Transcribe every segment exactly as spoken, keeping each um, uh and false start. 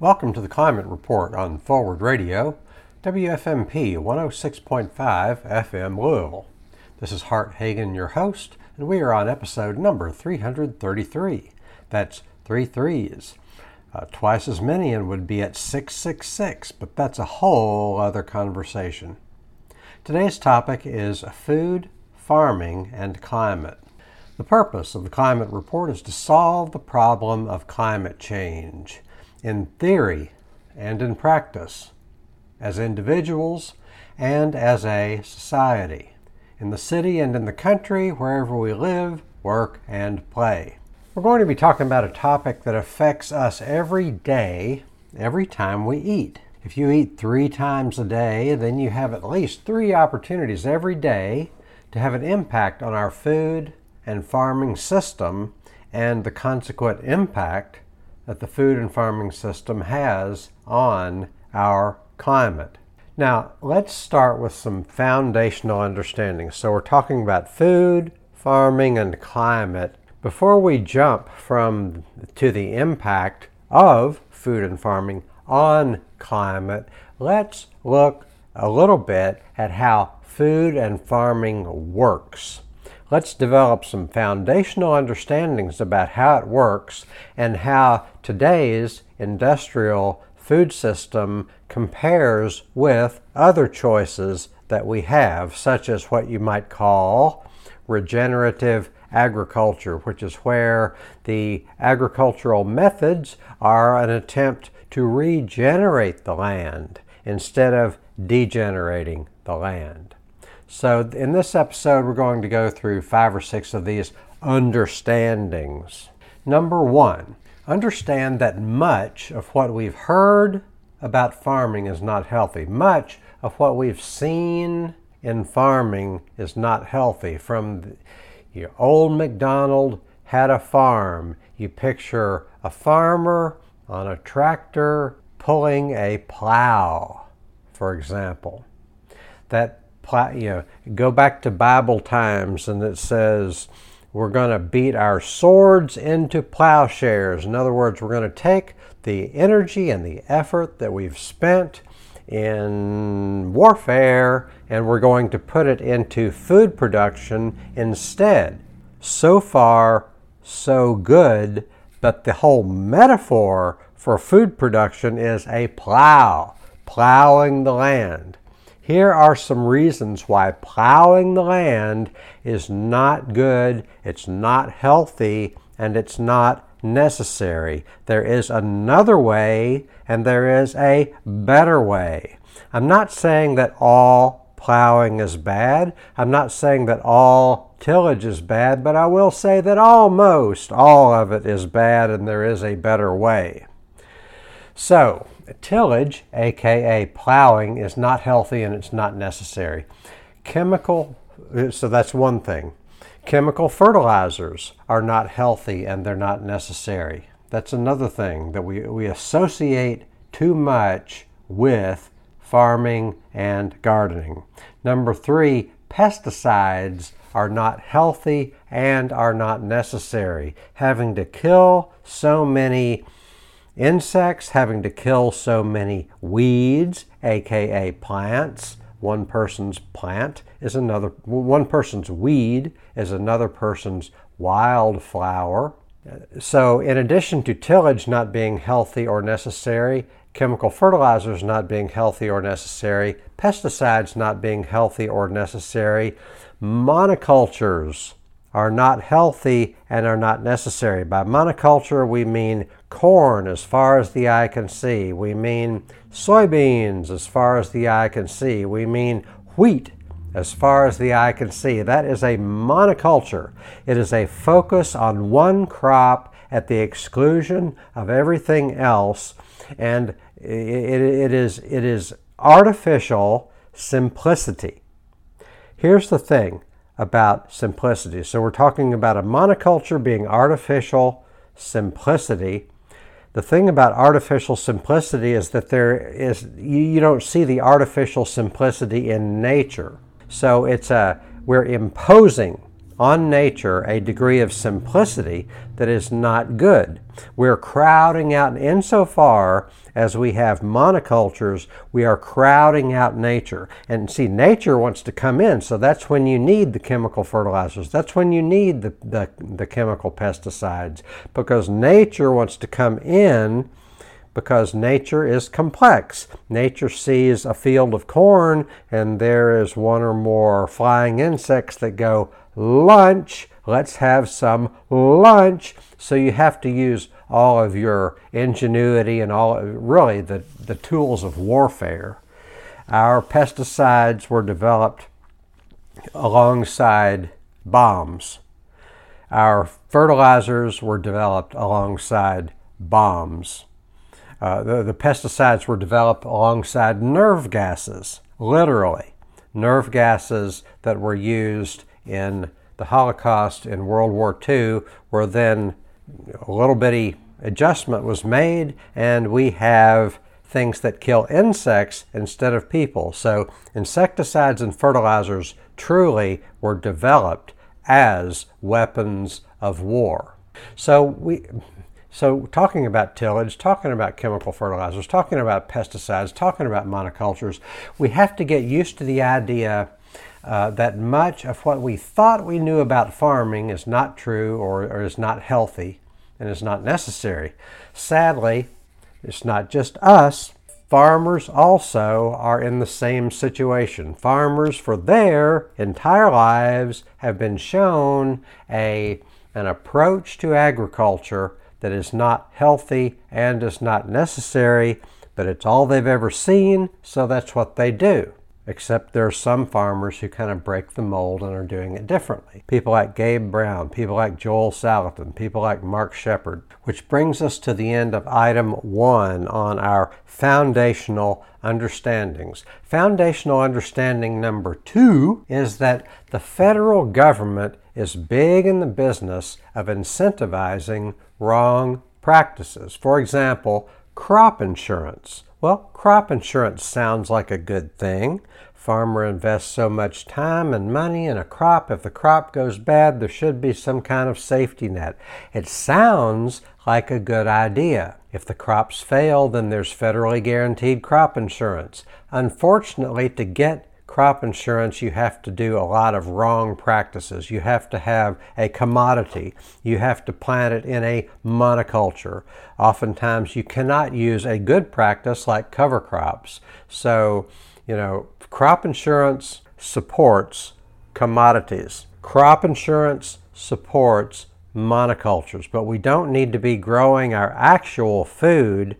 Welcome to the Climate Report on Forward Radio, W F M P one oh six point five F M Louisville. This is Hart Hagen, your host, and we are on episode number three hundred thirty-three. That's three threes. Uh, twice as many and would be at six six six, but that's a whole other conversation. Today's topic is food, farming, and climate. The purpose of the Climate Report is to solve the problem of climate change, in theory and in practice, as individuals and as a society, in the city and in the country, wherever we live, work, and play. We're going to be talking about a topic that affects us every day, every time we eat. If you eat three times a day, then you have at least three opportunities every day to have an impact on our food and farming system and the consequent impact that the food and farming system has on our climate. Now, let's start with some foundational understanding. So we're talking about food, farming, and climate. Before we jump from to the impact of food and farming on climate, let's look a little bit at how food and farming works. Let's develop some foundational understandings about how it works and how today's industrial food system compares with other choices that we have, such as what you might call regenerative agriculture, which is where the agricultural methods are an attempt to regenerate the land instead of degenerating the land. So in this episode, we're going to go through five or six of these understandings. Number one, understand that much of what we've heard about farming is not healthy. Much of what we've seen in farming is not healthy. From the, you know, old MacDonald had a farm. You picture a farmer on a tractor pulling a plow, for example. That You know, go back to Bible times, and it says we're going to beat our swords into plowshares. In other words, we're going to take the energy and the effort that we've spent in warfare, and we're going to put it into food production instead. So far, so good, but the whole metaphor for food production is a plow, plowing the land. Here are some reasons why plowing the land is not good, it's not healthy, and it's not necessary. There is another way, and there is a better way. I'm not saying that all plowing is bad. I'm not saying that all tillage is bad, but I will say that almost all of it is bad, and there is a better way. So, tillage, aka plowing, is not healthy and it's not necessary. Chemical, so that's one thing. Chemical fertilizers are not healthy and they're not necessary. That's another thing that we, we associate too much with farming and gardening. Number three, pesticides are not healthy and are not necessary. Having to kill so many insects, having to kill so many weeds, aka plants. One person's plant is another, one person's weed is another person's wildflower. So in addition to tillage not being healthy or necessary, chemical fertilizers not being healthy or necessary, pesticides not being healthy or necessary, monocultures are not healthy and are not necessary. By monoculture, we mean corn as far as the eye can see. We mean soybeans as far as the eye can see. We mean wheat as far as the eye can see. That is a monoculture. It is a focus on one crop at the exclusion of everything else, and it, it is it is artificial simplicity. Here's the thing about simplicity. So we're talking about a monoculture being artificial simplicity. The thing about artificial simplicity is that there is you don't see the artificial simplicity in nature. So it's a we're imposing on nature a degree of simplicity that is not good. We're crowding out, insofar as we have monocultures, we are crowding out nature. And see, nature wants to come in, so that's when you need the chemical fertilizers. That's when you need the, the, the chemical pesticides, because nature wants to come in, because nature is complex. Nature sees a field of corn, and there is one or more flying insects that go, lunch, let's have some lunch. So you have to use all of your ingenuity and all, really, the, the tools of warfare. Our pesticides were developed alongside bombs. Our fertilizers were developed alongside bombs. Uh, the, the pesticides were developed alongside nerve gases, literally. Nerve gases that were used in the Holocaust in World War Two were then, a little bitty adjustment was made, and we have things that kill insects instead of people. So insecticides and fertilizers truly were developed as weapons of war. So we... So talking about tillage, talking about chemical fertilizers, talking about pesticides, talking about monocultures, we have to get used to the idea uh, that much of what we thought we knew about farming is not true, or, or is not healthy and is not necessary. Sadly, it's not just us. Farmers also are in the same situation. Farmers for their entire lives have been shown a, an approach to agriculture that is not healthy and is not necessary, but it's all they've ever seen, so that's what they do. Except there are some farmers who kind of break the mold and are doing it differently. People like Gabe Brown, people like Joel Salatin, people like Mark Shepard. Which brings us to the end of item one on our foundational understandings. Foundational understanding number two is that the federal government is big in the business of incentivizing wrong practices. For example, crop insurance. Well, crop insurance sounds like a good thing. Farmer invests so much time and money in a crop. If the crop goes bad, there should be some kind of safety net. It sounds like a good idea. If the crops fail, then there's federally guaranteed crop insurance. Unfortunately, to get crop insurance, you have to do a lot of wrong practices. You have to have a commodity. You have to plant it in a monoculture. Oftentimes you cannot use a good practice like cover crops. So, you know, crop insurance supports commodities. Crop insurance supports monocultures. But we don't need to be growing our actual food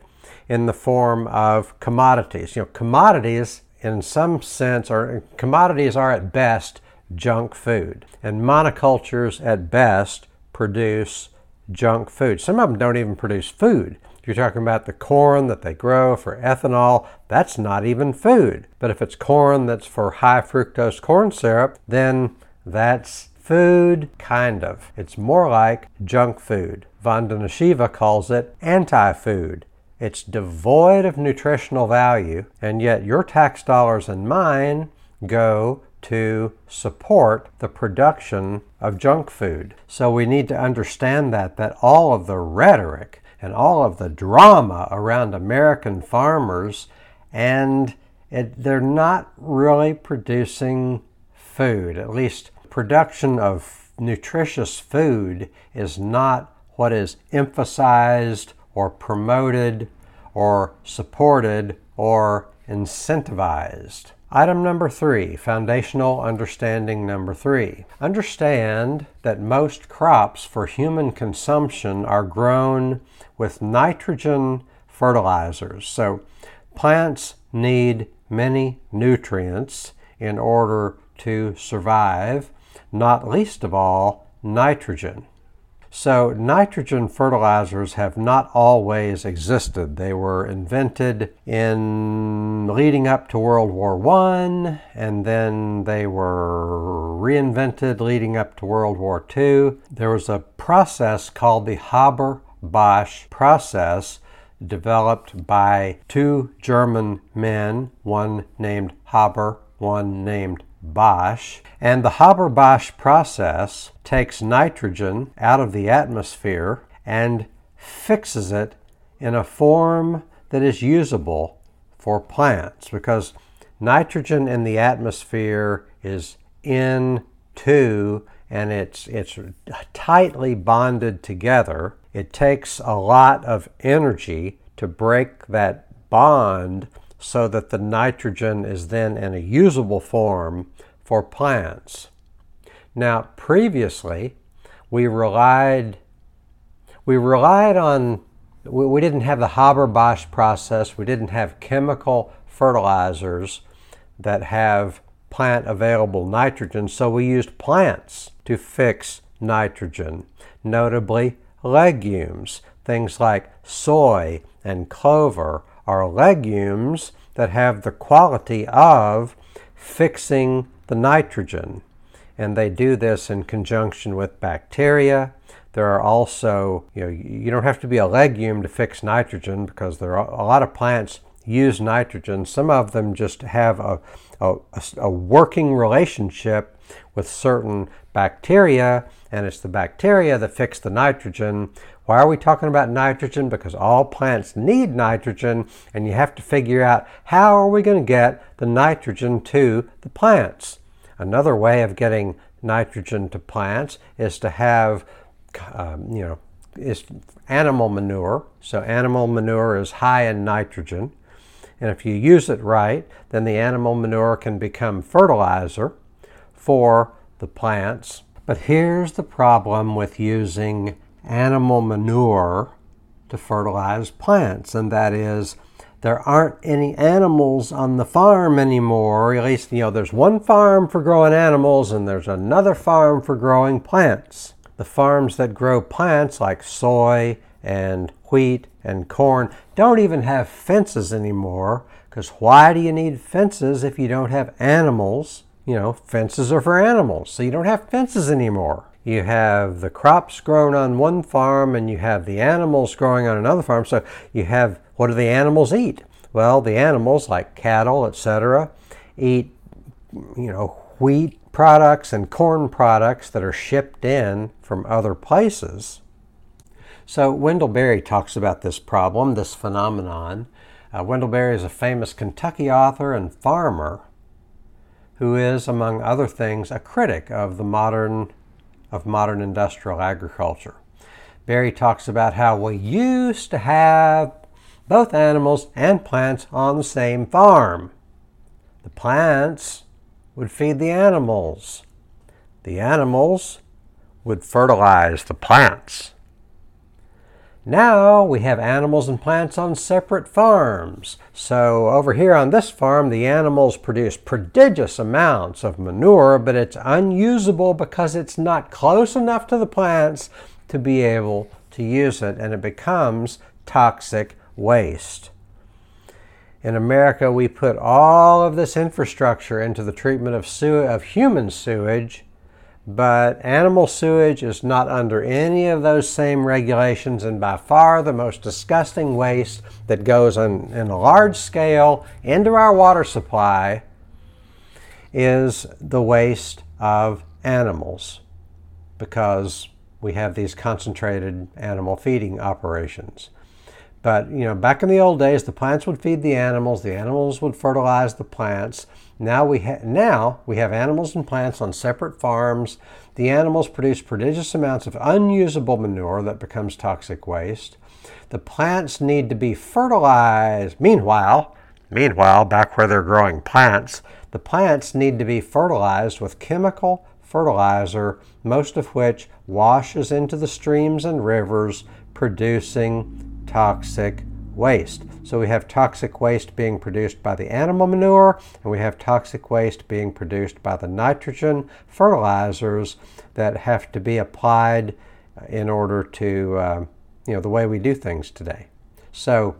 in the form of commodities. You know, commodities in some sense, or commodities are at best junk food. And monocultures at best produce junk food. Some of them don't even produce food. If you're talking about the corn that they grow for ethanol, that's not even food. But if it's corn that's for high fructose corn syrup, then that's food, kind of. It's more like junk food. Vandana Shiva calls it anti-food. It's devoid of nutritional value, and yet your tax dollars and mine go to support the production of junk food. So we need to understand that, that all of the rhetoric and all of the drama around American farmers, and it, they're not really producing food. At least production of nutritious food is not what is emphasized or promoted, or supported, or incentivized. Item number three, foundational understanding number three. Understand that most crops for human consumption are grown with nitrogen fertilizers. So plants need many nutrients in order to survive, not least of all, nitrogen. So nitrogen fertilizers have not always existed. They were invented in leading up to World War One, and then they were reinvented leading up to World War Two. There was a process called the Haber-Bosch process developed by two German men, one named Haber, one named Bosch, and the Haber-Bosch process takes nitrogen out of the atmosphere and fixes it in a form that is usable for plants, because nitrogen in the atmosphere is N two and it's it's tightly bonded together. It takes a lot of energy to break that bond so that the nitrogen is then in a usable form for plants. Now, previously, we relied we relied on, we, we didn't have the Haber-Bosch process, we didn't have chemical fertilizers that have plant available nitrogen, so we used plants to fix nitrogen, notably legumes. Things like soy and clover are legumes that have the quality of fixing the nitrogen, and they do this in conjunction with bacteria. There are also, you know, you don't have to be a legume to fix nitrogen, because there are a lot of plants use nitrogen. Some of them just have a, a, a working relationship with certain bacteria, and it's the bacteria that fix the nitrogen. Why are we talking about nitrogen? Because all plants need nitrogen, and you have to figure out how are we going to get the nitrogen to the plants. Another way of getting nitrogen to plants is to have, um, you know, is animal manure. So animal manure is high in nitrogen, and if you use it right, then the animal manure can become fertilizer for the plants. But here's the problem with using animal manure to fertilize plants, and that is there aren't any animals on the farm anymore. At least, you know, there's one farm for growing animals and there's another farm for growing plants. The farms that grow plants like soy and wheat and corn don't even have fences anymore, because why do you need fences if you don't have animals? You know, fences are for animals, so you don't have fences anymore. You have the crops grown on one farm and you have the animals growing on another farm, so you have, what do the animals eat? Well, the animals, like cattle, et cetera, eat, you know, wheat products and corn products that are shipped in from other places. So Wendell Berry talks about this problem, this phenomenon. Uh, Wendell Berry is a famous Kentucky author and farmer who is, among other things, a critic of the modern, of modern industrial agriculture. Berry talks about how we used to have both animals and plants on the same farm. The plants would feed the animals. The animals would fertilize the plants. Now we have animals and plants on separate farms. So over here on this farm, the animals produce prodigious amounts of manure, but it's unusable because it's not close enough to the plants to be able to use it, and it becomes toxic waste. In America, we put all of this infrastructure into the treatment of, sew- of human sewage, but animal sewage is not under any of those same regulations, and by far the most disgusting waste that goes on in a large scale into our water supply is the waste of animals, because we have these concentrated animal feeding operations. But, you know, back in the old days, the plants would feed the animals, the animals would fertilize the plants. Now we, ha- now we have animals and plants on separate farms. The animals produce prodigious amounts of unusable manure that becomes toxic waste. The plants need to be fertilized. Meanwhile, meanwhile, back where they're growing plants, the plants need to be fertilized with chemical fertilizer, most of which washes into the streams and rivers, producing toxic waste. So we have toxic waste being produced by the animal manure, and we have toxic waste being produced by the nitrogen fertilizers that have to be applied in order to, uh, you know, the way we do things today. So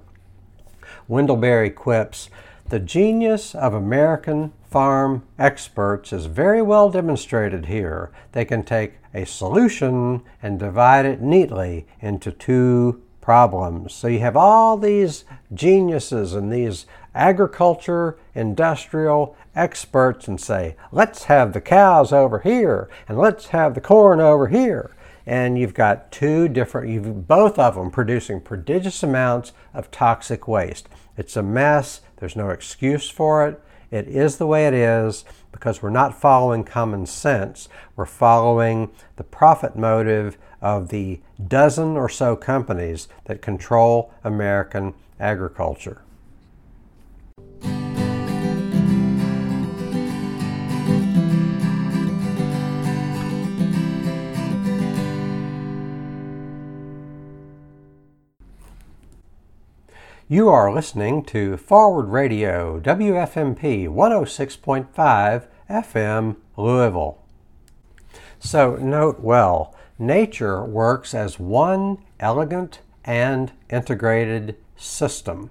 Wendell Berry quips, "The genius of American farm experts is very well demonstrated here. They can take a solution and divide it neatly into two problems." So you have all these geniuses and these agriculture, industrial experts and say, let's have the cows over here and let's have the corn over here. And you've got two different, you've both of them producing prodigious amounts of toxic waste. It's a mess. There's no excuse for it. It is the way it is because we're not following common sense. We're following the profit motive of the dozen or so companies that control American agriculture. You are listening to Forward Radio, W F M P one oh six point five F M, Louisville. So note well, nature works as one elegant and integrated system.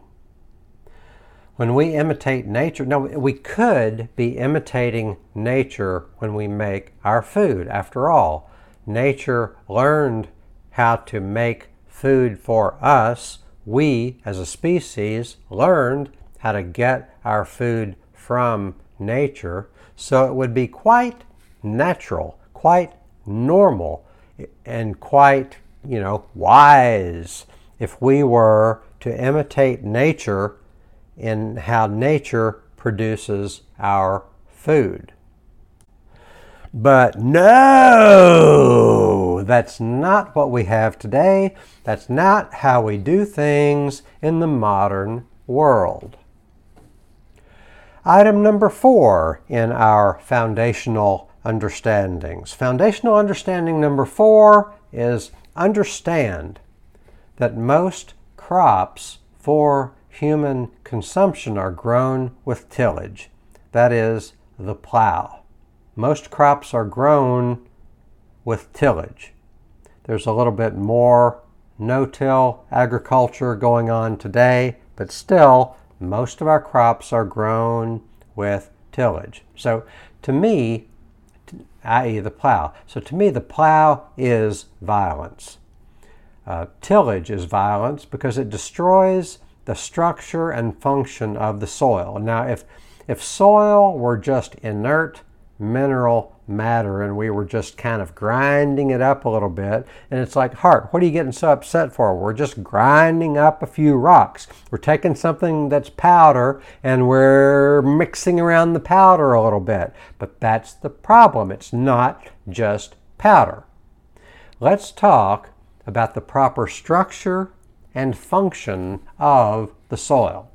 When we imitate nature, no, we could be imitating nature when we make our food. After all, nature learned how to make food for us. We, as a species, learned how to get our food from nature, so it would be quite natural, quite normal, and quite, you know, wise if we were to imitate nature in how nature produces our food. But no, that's not what we have today. That's not how we do things in the modern world. Item number four in our foundational understandings. Foundational understanding number four is understand that most crops for human consumption are grown with tillage, that is, the plow. Most crops are grown with tillage. There's a little bit more no-till agriculture going on today, but still, most of our crops are grown with tillage. So to me, that is the plow. So to me, the plow is violence. Uh, tillage is violence because it destroys the structure and function of the soil. Now, if, if soil were just inert mineral matter and we were just kind of grinding it up a little bit, and it's like, Hart, what are you getting so upset for? We're just grinding up a few rocks. We're taking something that's powder and we're mixing around the powder a little bit. But that's the problem. It's not just powder. Let's talk about the proper structure and function of the soil.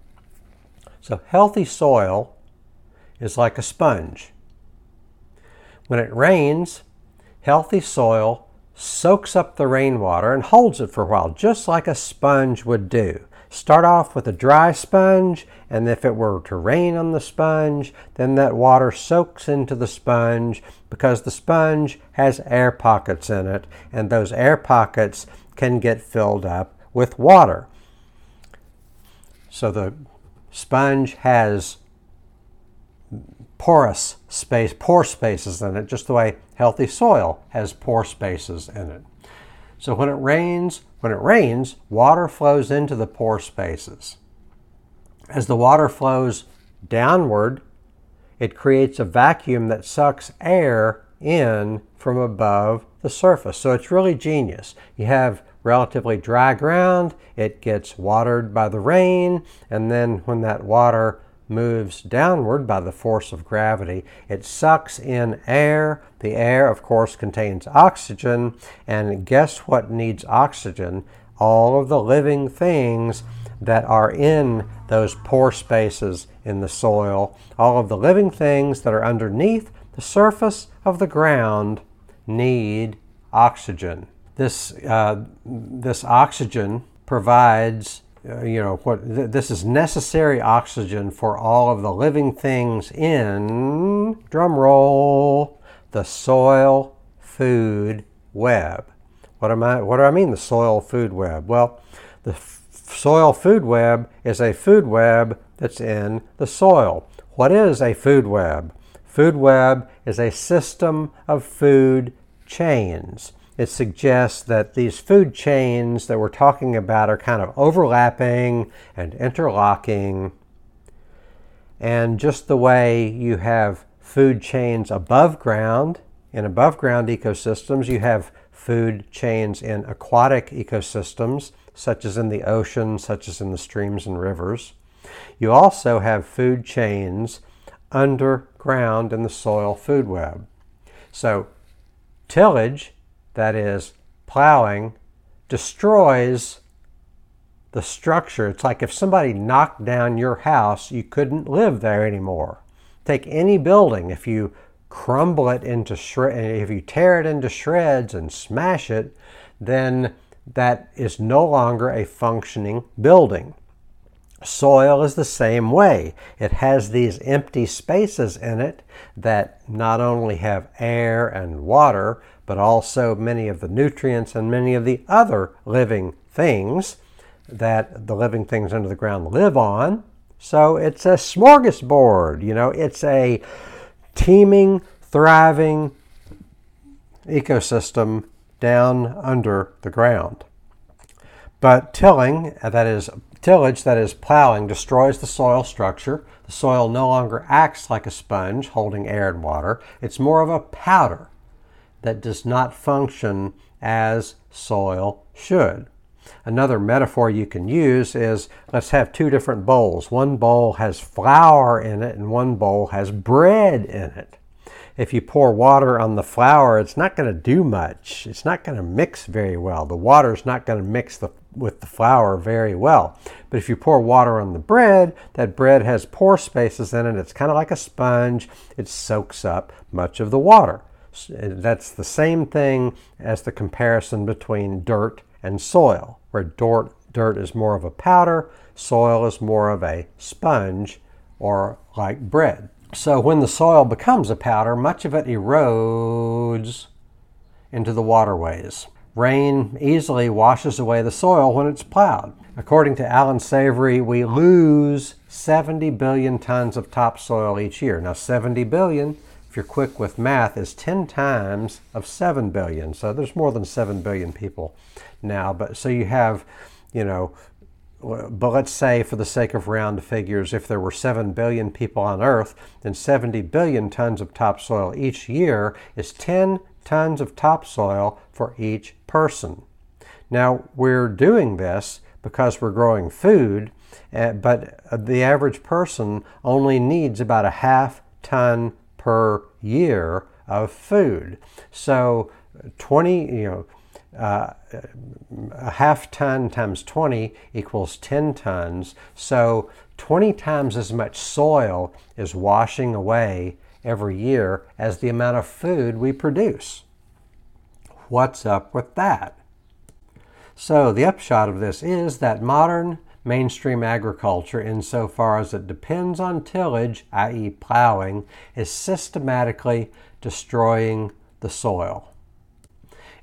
So healthy soil is like a sponge. When it rains, healthy soil soaks up the rainwater and holds it for a while, just like a sponge would do. Start off with a dry sponge, and if it were to rain on the sponge, then that water soaks into the sponge because the sponge has air pockets in it, and those air pockets can get filled up with water. So the sponge has porous space, pore spaces in it, just the way healthy soil has pore spaces in it. So when it rains, when it rains, water flows into the pore spaces. As the water flows downward, it creates a vacuum that sucks air in from above the surface. So it's really genius. You have relatively dry ground, it gets watered by the rain, and then when that water moves downward by the force of gravity, it sucks in air. The air, of course, contains oxygen, and guess what needs oxygen? All of the living things that are in those pore spaces in the soil, all of the living things that are underneath the surface of the ground need oxygen. This, uh, this oxygen provides Uh, you know, what th- this is necessary oxygen for all of the living things in, drum roll, the soil food web. What am I, what do I mean the soil food web? Well, the f- soil food web is a food web that's in the soil. What is a food web? Food web is a system of food chains. It suggests that these food chains that we're talking about are kind of overlapping and interlocking And just the way you have food chains above ground, in above ground ecosystems, you have food chains in aquatic ecosystems, such as in the ocean, such as in the streams and rivers. You also have food chains underground in the soil food web. So tillage, that is plowing, destroys the structure. It's like if somebody knocked down your house, you couldn't live there anymore. Take any building, if you crumble it into shreds, if you tear it into shreds and smash it, then that is no longer a functioning building. Soil is the same way. It has these empty spaces in it that not only have air and water, but also many of the nutrients and many of the other living things that the living things under the ground live on. So it's a smorgasbord, you know, it's a teeming, thriving ecosystem down under the ground. But tilling, that is tillage, that is plowing, destroys the soil structure. The soil no longer acts like a sponge holding air and water. It's more of a powder that does not function as soil should. Another metaphor you can use is, let's have two different bowls. One bowl has flour in it and one bowl has bread in it. If you pour water on the flour, it's not going to do much. It's not going to mix very well. The water's not going to mix the, with the flour very well. But if you pour water on the bread, that bread has pore spaces in it. It's kind of like a sponge. It soaks up much of the water. That's the same thing as the comparison between dirt and soil, where dirt, dirt is more of a powder, soil is more of a sponge or like bread. So when the soil becomes a powder, much of it erodes into the waterways. Rain easily washes away the soil when it's plowed. According to Alan Savory, we lose seventy billion tons of topsoil each year. Now seventy billion, if you're quick with math, is ten times of seven billion. So there's more than seven billion people now. But so you have, you know, but let's say for the sake of round figures, if there were seven billion people on Earth, then seventy billion tons of topsoil each year is ten tons of topsoil for each person. Now, we're doing this because we're growing food, but the average person only needs about a half ton per year of food. So twenty, you know, Uh, a half ton times twenty equals ten tons. So twenty times as much soil is washing away every year as the amount of food we produce. What's up with that? So the upshot of this is that modern mainstream agriculture, insofar as it depends on tillage, that is plowing, is systematically destroying the soil.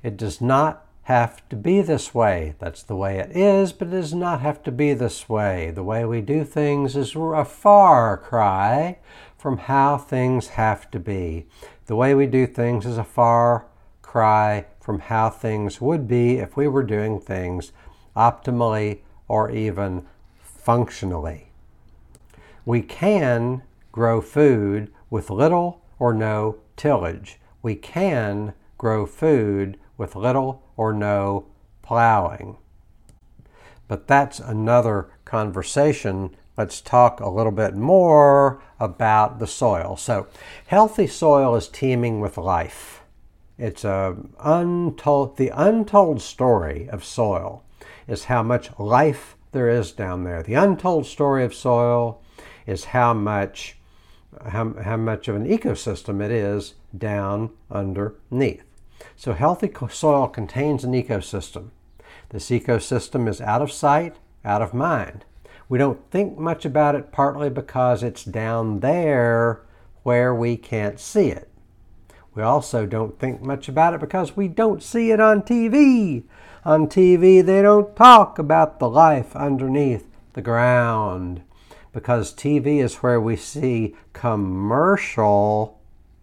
It does not have to be this way. That's the way it is, but it does not have to be this way. The way we do things is a far cry from how things have to be. The way we do things is a far cry from how things would be if we were doing things optimally or even functionally. We can grow food with little or no tillage. We can grow food with little or no plowing. But that's another conversation. Let's talk a little bit more about the soil. So healthy soil is teeming with life. It's a untold, the untold story of soil is how much life there is down there. The untold story of soil is how much, how, how much of an ecosystem it is down underneath. So healthy soil contains an ecosystem. This ecosystem is out of sight, out of mind. We don't think much about it, partly because it's down there where we can't see it. We also don't think much about it because we don't see it on T V. On T V, they don't talk about the life underneath the ground, because T V is where we see commercial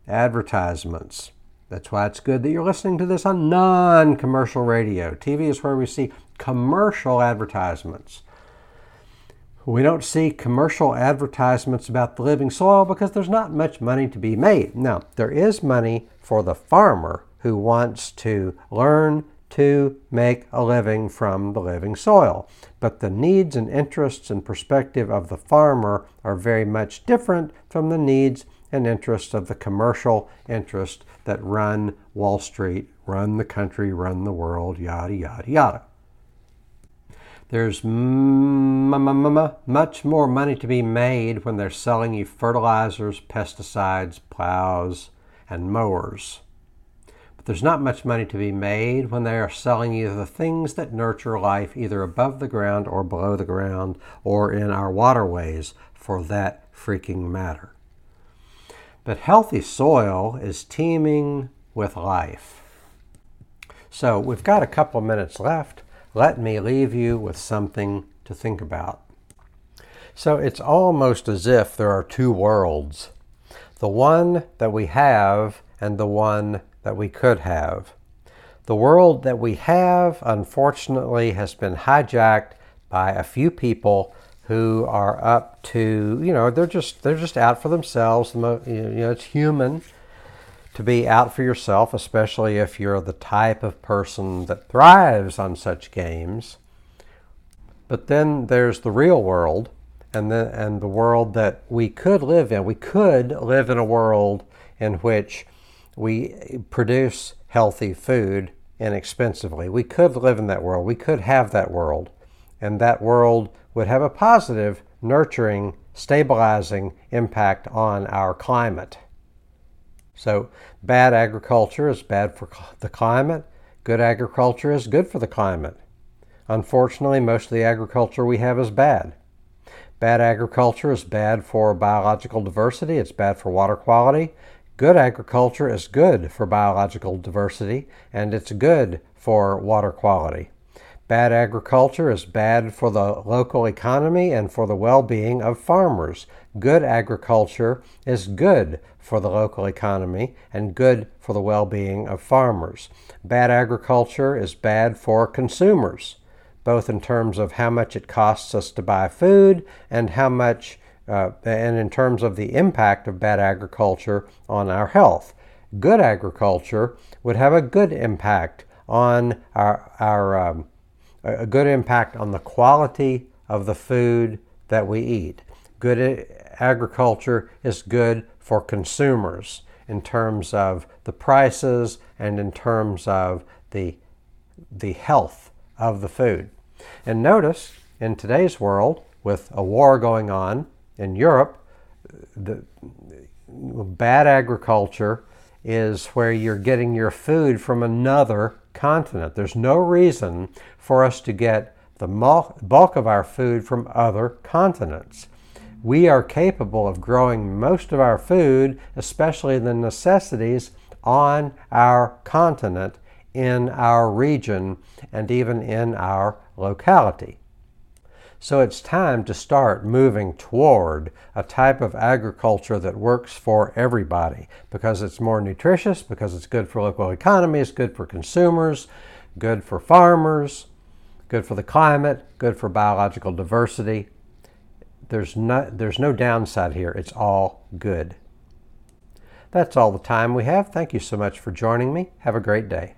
advertisements. That's why it's good that you're listening to this on non-commercial radio. T V is where we see commercial advertisements. We don't see commercial advertisements about the living soil because there's not much money to be made. Now, there is money for the farmer who wants to learn to make a living from the living soil. But the needs and interests and perspective of the farmer are very much different from the needs and interests of the commercial interests that run Wall Street, run the country, run the world, yada, yada, yada. There's m- m- m- m- much more money to be made when they're selling you fertilizers, pesticides, plows, and mowers. But there's not much money to be made when they are selling you the things that nurture life either above the ground or below the ground or in our waterways, for that freaking matter. But healthy soil is teeming with life. So we've got a couple of minutes left. Let me leave you with something to think about. So it's almost as if there are two worlds, the one that we have and the one that we could have. The world that we have, unfortunately, has been hijacked by a few people who are up to, you know, they're just they're just out for themselves. You know, it's human to be out for yourself, especially if you're the type of person that thrives on such games. But then there's the real world, and the and the world that we could live in. We could live in a world in which we produce healthy food inexpensively. We could live in that world. We could have that world, and that world would have a positive, nurturing, stabilizing impact on our climate. So bad agriculture is bad for the climate. Good agriculture is good for the climate. Unfortunately, most of the agriculture we have is bad. Bad agriculture is bad for biological diversity. It's bad for water quality. Good agriculture is good for biological diversity, and it's good for water quality. Bad agriculture is bad for the local economy and for the well-being of farmers. Good agriculture is good for the local economy and good for the well-being of farmers. Bad agriculture is bad for consumers, both in terms of how much it costs us to buy food and how much, uh, and in terms of the impact of bad agriculture on our health. Good agriculture would have a good impact on our our um, a good impact on the quality of the food that we eat. Good agriculture is good for consumers in terms of the prices and in terms of the, the health of the food. And notice in today's world, with a war going on in Europe, the bad agriculture is where you're getting your food from another continent. There's no reason for us to get the bulk of our food from other continents. We are capable of growing most of our food, especially the necessities, on our continent, in our region, and even in our locality. So it's time to start moving toward a type of agriculture that works for everybody, because it's more nutritious, because it's good for local economies, good for consumers, good for farmers, good for the climate, good for biological diversity. There's no, there's no downside here. It's all good. That's all the time we have. Thank you so much for joining me. Have a great day.